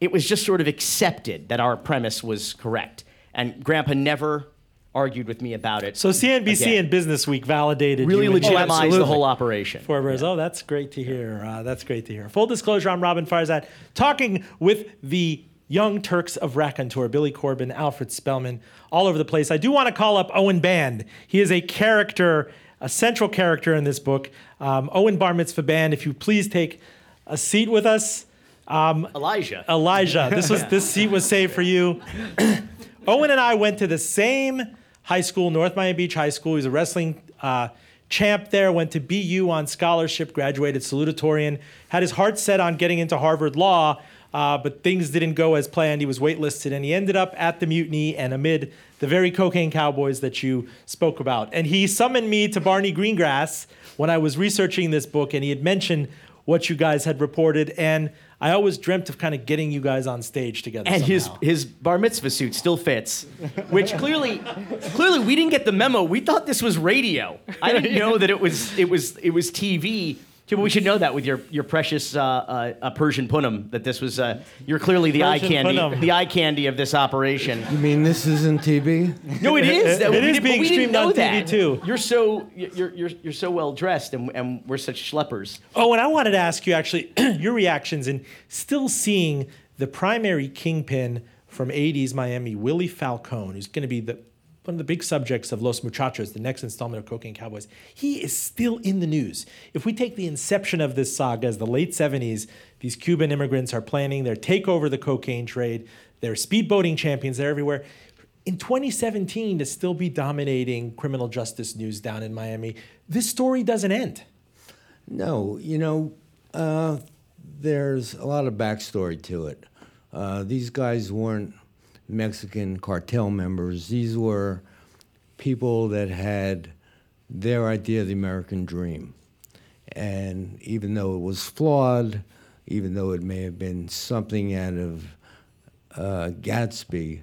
it was just sort of accepted that our premise was correct. And Grandpa never argued with me about it. So C N B C again. And Business Week validated really you legitimized oh, the whole operation. Four yeah. Oh, that's great to hear. Uh, that's great to hear. Full disclosure, I'm Robin Farzad, talking with the Young Turks of Raconteur, Billy Corben, Alfred Spellman, all over the place. I do want to call up Owen Band. He is a character, a central character in this book. Um, Owen Bar Mitzvah Band, if you please take a seat with us. Um, Elijah. Elijah. This was this seat was saved for you. Owen and I went to the same high school, North Miami Beach High School. He's a wrestling uh, champ there, went to B U on scholarship, graduated salutatorian, had his heart set on getting into Harvard Law, uh, but things didn't go as planned. He was waitlisted, and he ended up at the Mutiny and amid the very Cocaine Cowboys that you spoke about. And he summoned me to Barney Greengrass when I was researching this book, and he had mentioned what you guys had reported, and I always dreamt of kind of getting you guys on stage together. And somehow. his his bar mitzvah suit still fits, which clearly, clearly we didn't get the memo. We thought this was radio. I didn't know that it was it was it was T V. We should know that with your your precious uh, uh, Persian punim that this was uh, you're clearly the Persian eye candy punim. the eye candy of this operation. You mean this isn't T V? No, it is. It, it is did, being streamed on that. T V too. You're so you're you're you're so well dressed, and and we're such schleppers. Oh, and I wanted to ask you actually your reactions in still seeing the primary kingpin from eighties Miami, Willie Falcone, who's going to be the one of the big subjects of Los Muchachos, the next installment of Cocaine Cowboys. He is still in the news. If we take the inception of this saga as the late seventies, these Cuban immigrants are planning their takeover the cocaine trade, they're speedboating champions, they're everywhere. In twenty seventeen, to still be dominating criminal justice news down in Miami, this story doesn't end. No, you know, uh, there's a lot of backstory to it. Uh, these guys weren't Mexican cartel members. These were people that had their idea of the American dream. And even though it was flawed, even though it may have been something out of uh, Gatsby,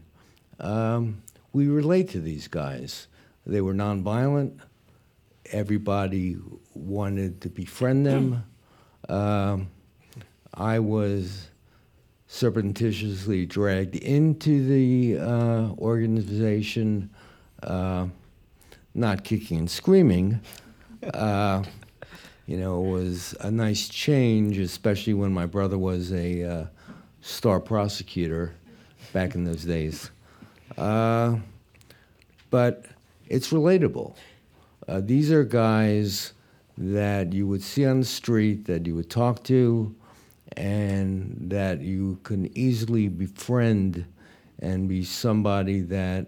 um, we relate to these guys. They were nonviolent. Everybody wanted to befriend them. Um, I was surreptitiously dragged into the uh, organization, uh, not kicking and screaming. Uh, you know, it was a nice change, especially when my brother was a uh, star prosecutor back in those days. Uh, but it's relatable. Uh, these are guys that you would see on the street, that you would talk to, and that you can easily befriend and be somebody that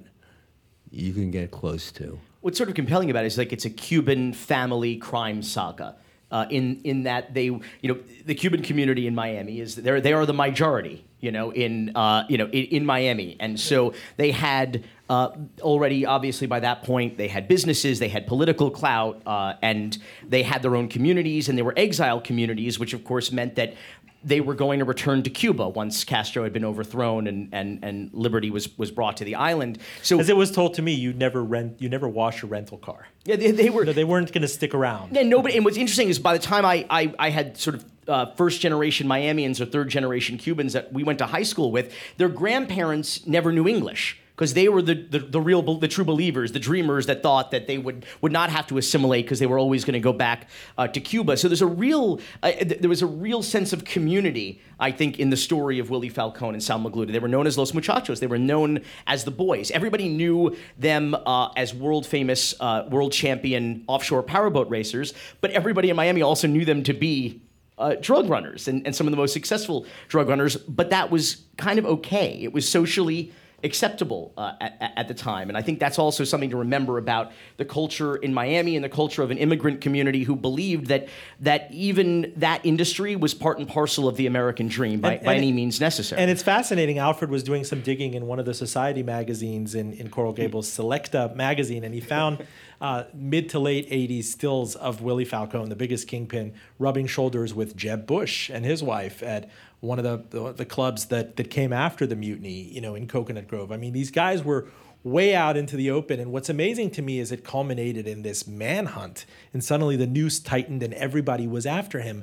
you can get close to. What's sort of compelling about it is like it's a Cuban family crime saga uh, in in that they, you know, the Cuban community in Miami is, they're, they are the majority, you know, in, uh, you know, in, in Miami. And so they had uh, already, obviously by that point, they had businesses, they had political clout, uh, and they had their own communities, and they were exile communities, which of course meant that they were going to return to Cuba once Castro had been overthrown and, and, and liberty was, was brought to the island. So, as it was told to me, you never rent, you never wash a rental car. Yeah, they, they were. No, they weren't going to stick around. Yeah, nobody. And what's interesting is by the time I I, I had sort of uh, first generation Miamians or third generation Cubans that we went to high school with, their grandparents never knew English. because they were the, the the real the true believers, the dreamers that thought that they would would not have to assimilate because they were always going to go back uh, to Cuba. So there's a real uh, th- there was a real sense of community, I think, in the story of Willie Falcone and Sal Magluta. They were known as Los Muchachos. They were known as the boys. Everybody knew them uh, as world famous, uh, world champion offshore powerboat racers. But everybody in Miami also knew them to be Uh, drug runners and, and some of the most successful drug runners, but that was kind of okay. It was socially acceptable uh, at, at the time. And I think that's also something to remember about the culture in Miami and the culture of an immigrant community who believed that that even that industry was part and parcel of the American dream by, and, and by any means necessary. And it's fascinating. Alfred was doing some digging in one of the society magazines in, in Coral Gables, Selecta magazine, and he found Uh, mid to late eighties stills of Willie Falcone, the biggest kingpin, rubbing shoulders with Jeb Bush and his wife at one of the the clubs that that came after the mutiny, you know, in Coconut Grove. I mean, these guys were way out into the open, and what's amazing to me is it culminated in this manhunt, and suddenly the noose tightened and everybody was after him.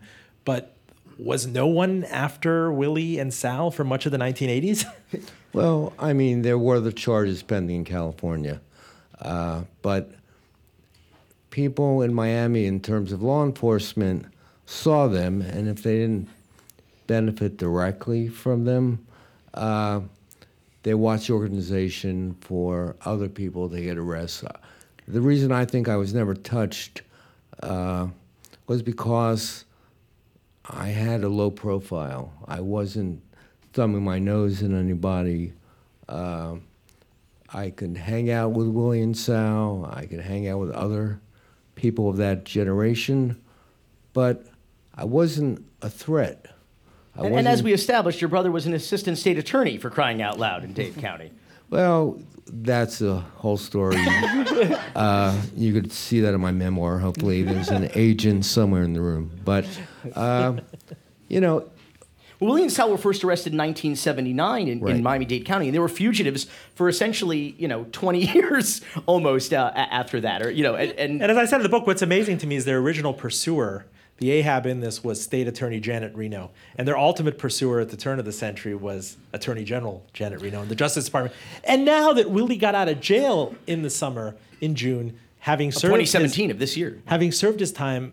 But was no one after Willie and Sal for much of the nineteen eighties? Well, I mean, there were the charges pending in California, uh, but people in Miami, in terms of law enforcement, saw them, and if they didn't benefit directly from them, uh, they watched the organization for other people to get arrested. The reason I think I was never touched uh, was because I had a low profile. I wasn't thumbing my nose in anybody. Uh, I could hang out with Willie and Sal. I could hang out with other people of that generation, but I wasn't a threat. I and, and as we established, your brother was an assistant state attorney, for crying out loud, in Dade County. Well, that's a whole story. uh, you could see that in my memoir, hopefully. There's an agent somewhere in the room. But, uh, you know... Well, Willie and Sal were first arrested in nineteen seventy-nine in, right. in Miami-Dade County, and they were fugitives for essentially, you know, twenty years almost uh, after that, or you know, and, and and as I said in the book, what's amazing to me is their original pursuer, the Ahab in this, was State Attorney Janet Reno, and their ultimate pursuer at the turn of the century was Attorney General Janet Reno and the Justice Department. And now that Willie got out of jail in the summer, in June, having served twenty seventeen his, of this year, having served his time.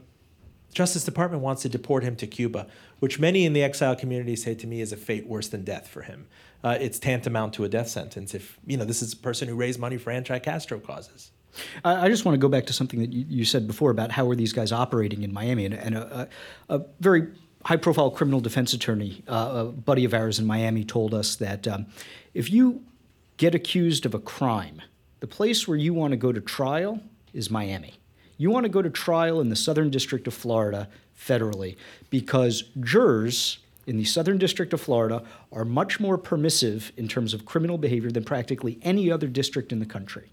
Justice Department wants to deport him to Cuba, which many in the exile community say to me is a fate worse than death for him. Uh, it's tantamount to a death sentence if, you know, this is a person who raised money for anti-Castro causes. I just want to go back to something that you, you said before about how were these guys operating in Miami. And, and a, a, a very high-profile criminal defense attorney, uh, a buddy of ours in Miami, told us that um, if you get accused of a crime, the place where you want to go to trial is Miami. You want to go to trial in the Southern District of Florida federally because jurors in the Southern District of Florida are much more permissive in terms of criminal behavior than practically any other district in the country.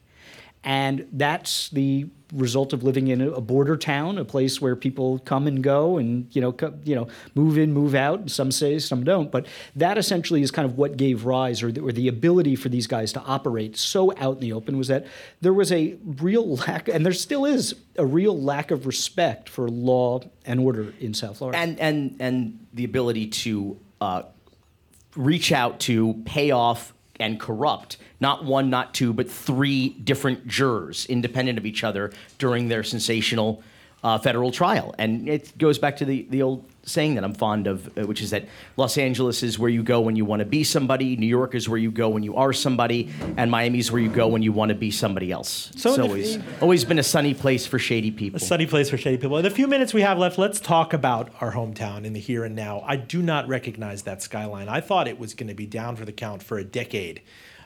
And that's the result of living in a border town, a place where people come and go and, you know, co- you know, move in, move out. Some say, some don't. But that essentially is kind of what gave rise or the, or the ability for these guys to operate so out in the open was that there was a real lack, and there still is a real lack of respect for law and order in South Florida. And, and, and the ability to uh, reach out to, pay off, and corrupt, not one, not two, but three different jurors independent of each other during their sensational uh, federal trial. And it goes back to the, the old saying that I'm fond of, uh, which is that Los Angeles is where you go when you want to be somebody, New York is where you go when you are somebody, and Miami's where you go when you want to be somebody else. So it's always, few, always been a sunny place for shady people. A sunny place for shady people. In the few minutes we have left, let's talk about our hometown in the here and now. I do not recognize that skyline. I thought it was going to be down for the count for a decade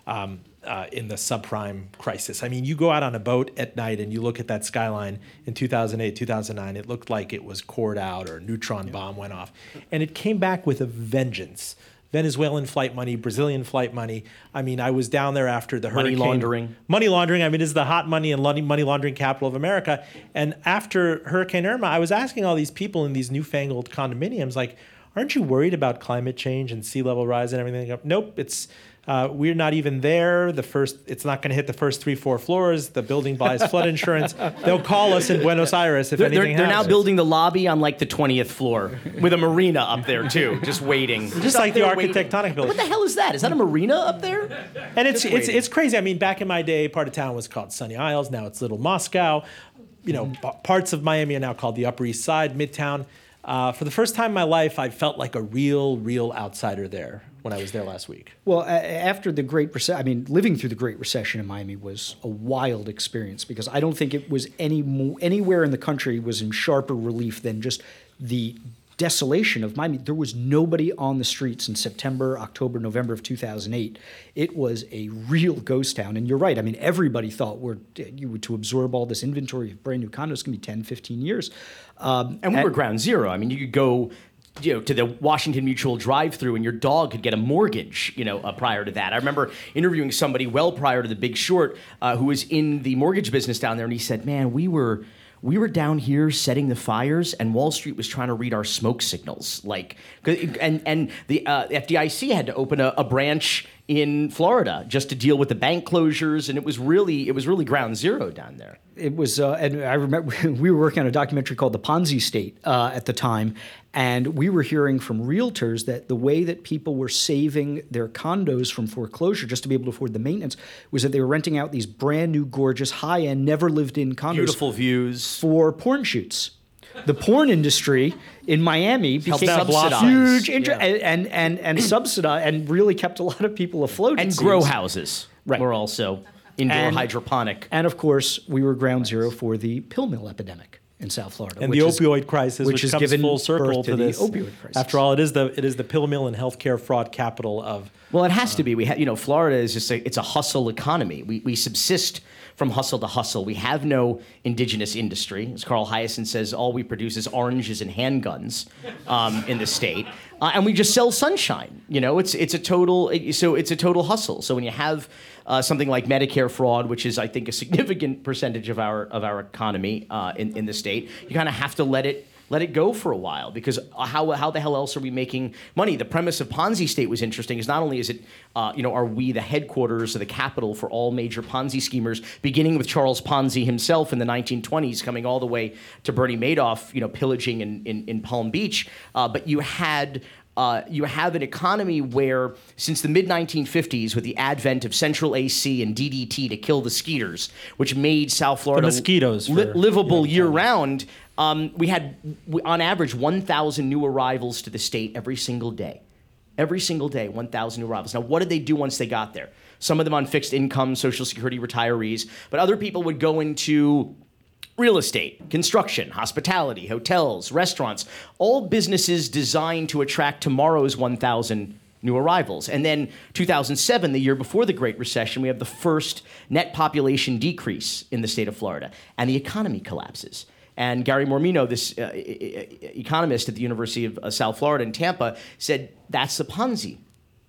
um, uh, in the subprime crisis. I mean, you go out on a boat at night and you look at that skyline in two thousand eight, two thousand nine, it looked like it was cored out or a neutron yeah. bomb went off. And it came back with a vengeance. Venezuelan flight money, Brazilian flight money. I mean, I was down there after the hurricane. Money laundering. Money laundering. I mean, it's the hot money and money laundering capital of America. And after Hurricane Irma, I was asking all these people in these newfangled condominiums, like, aren't you worried about climate change and sea level rise and everything? Nope, it's uh, we're not even there. The first, it's not going to hit the first three, four floors. The building buys flood insurance. They'll call us in Buenos Aires if they're, anything they're, happens. They're now building the lobby on like the twentieth floor with a marina up there too, just waiting. Just, just like the architectonic building. What the hell is that? Is that a marina up there? And it's it's it's crazy. I mean, back in my day, part of town was called Sunny Isles. Now it's Little Moscow. You know, parts of Miami are now called the Upper East Side, Midtown. Uh, for the first time in my life, I felt like a real, real outsider there when I was there last week. Well, uh, after the Great Recession, I mean, living through the Great Recession in Miami was a wild experience because I don't think it was any mo- anywhere in the country was in sharper relief than just the desolation of Miami. There was nobody on the streets in September, October, November of two thousand eight. It was a real ghost town. And you're right. I mean, everybody thought we're you were to absorb all this inventory of brand new condos can be ten, fifteen years. Um, and we and, were ground zero. I mean, you could go, you know, to the Washington Mutual drive-through, and your dog could get a mortgage, you know, uh, prior to that. I remember interviewing somebody well prior to The Big Short uh, who was in the mortgage business down there, and he said, man, we were... We were down here setting the fires, and Wall Street was trying to read our smoke signals. Like, and and the uh, F D I C had to open a, a branch in Florida just to deal with the bank closures, and it was really it was really ground zero down there. It was, uh, and I remember we were working on a documentary called The Ponzi State uh, at the time, and we were hearing from realtors that the way that people were saving their condos from foreclosure just to be able to afford the maintenance was that they were renting out these brand new, gorgeous, high-end, never-lived-in condos. Beautiful views. For porn shoots. The porn industry in Miami became a huge interest yeah. and and, and, and subsidized and really kept a lot of people afloat. And grow houses right. were also indoor and, hydroponic. And of course, we were ground zero for the pill mill epidemic in South Florida, and which the is, opioid crisis, which, which comes given full circle to, to this. The opioid crisis. After all, it is the it is the pill mill and healthcare fraud capital of. Well, it has uh, to be. We ha- you know, Florida is just a, it's a hustle economy. We we subsist from hustle to hustle. We have no indigenous industry. As Carl Hyacin says, all we produce is oranges and handguns um, in the state, uh, and we just sell sunshine. You know, it's it's a total so it's a total hustle. So when you have uh, something like Medicare fraud, which is I think a significant percentage of our of our economy uh, in in the state, you kind of have to let it. Let it go for a while, because how how the hell else are we making money? The premise of Ponzi State was interesting. Is not only is it, uh, you know, are we the headquarters of the capital for all major Ponzi schemers, beginning with Charles Ponzi himself in the nineteen twenties, coming all the way to Bernie Madoff, you know, pillaging in in, in Palm Beach. Uh, but you had. Uh, you have an economy where, since the mid nineteen fifties, with the advent of Central A C and D D T to kill the skeeters, which made South Florida mosquitoes li- livable year-round, um, we had, on average, one thousand new arrivals to the state every single day. Every single day, one thousand new arrivals. Now, what did they do once they got there? Some of them on fixed income, Social Security retirees, but other people would go into real estate, construction, hospitality, hotels, restaurants, all businesses designed to attract tomorrow's one thousand new arrivals. And then two thousand seven, the year before the Great Recession, we have the first net population decrease in the state of Florida, and the economy collapses. And Gary Mormino, this uh, e- e- economist at the University of uh, South Florida in Tampa, said that's the Ponzi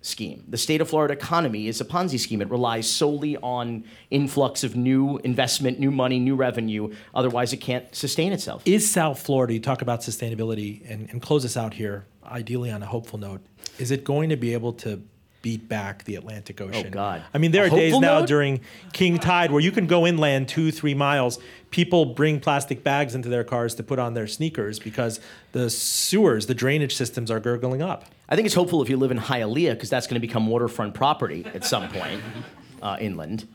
scheme. The state of Florida economy is a Ponzi scheme. It relies solely on influx of new investment, new money, new revenue. Otherwise, it can't sustain itself. Is South Florida, you talk about sustainability, and, and close us out here, ideally on a hopeful note, is it going to be able to beat back the Atlantic Ocean? Oh, God. I mean, there a are days now note? during King Tide where you can go inland two, three miles. People bring plastic bags into their cars to put on their sneakers because the sewers, the drainage systems are gurgling up. I think it's hopeful if you live in Hialeah, because that's going to become waterfront property at some point uh, inland.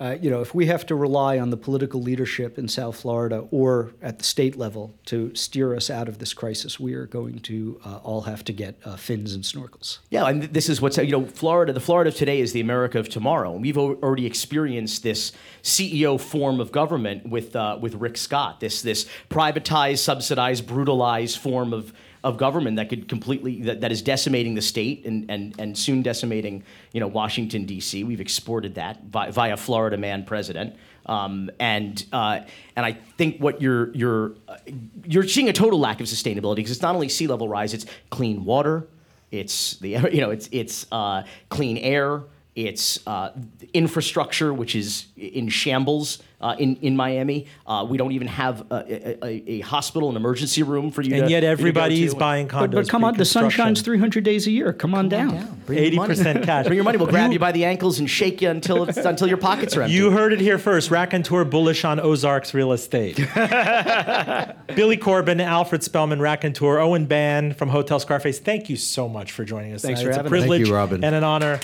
Uh, you know, if we have to rely on the political leadership in South Florida or at the state level to steer us out of this crisis, we are going to uh, all have to get uh, fins and snorkels. Yeah, and this is what's, you know, Florida, the Florida of today is the America of tomorrow. And we've already experienced this C E O form of government with uh, with Rick Scott, this this privatized, subsidized, brutalized form of of government that could completely, that, that is decimating the state and, and, and soon decimating, you know, Washington, D C. We've exported that via, via Florida man president. Um, and uh, and I think what you're, you're, uh, you're seeing a total lack of sustainability, because it's not only sea level rise, it's clean water, it's the, you know, it's, it's uh, clean air, It's uh, infrastructure, which is in shambles uh, in, in Miami. Uh, we don't even have a, a, a hospital, an emergency room for you and to, yet everybody's to. buying condos. But, but come on, the sun shines three hundred days a year. Come on come down. On down. eighty percent cash. Bring your money. We'll grab you by the ankles and shake you until it's, until your pockets are empty. You heard it here first. Raconteur bullish on Ozarks real estate. Billy Corben, Alfred Spellman, Raconteur, Owen Bann from Hotel Scarface. Thank you so much for joining us. Thanks tonight. for it's having me. It's a privilege Thank you, Robin. and an honor.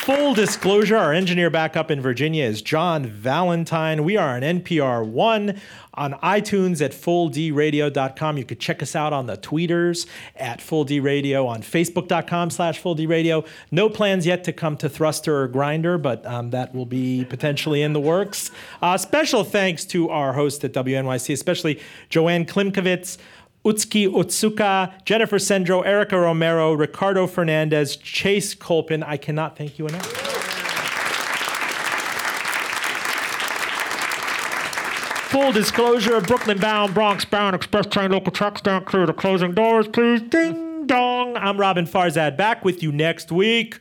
Full disclosure, our engineer back up in Virginia is John Valentine. We are on N P R one, on iTunes at full d radio dot com. You could check us out on the tweeters at full d radio, on facebook dot com slash full d radio. No plans yet to come to Thruster or Grinder, but um, that will be potentially in the works. Uh, special thanks to our host at W N Y C, especially Joanne Klimkowitz, Utsuki Otsuka, Jennifer Sendro, Erica Romero, Ricardo Fernandez, Chase Colpin. I cannot thank you enough. Full disclosure, Brooklyn bound, Bronx bound, express train, local trucks down, clear the closing doors, please. Ding dong. I'm Robin Farzad, back with you next week.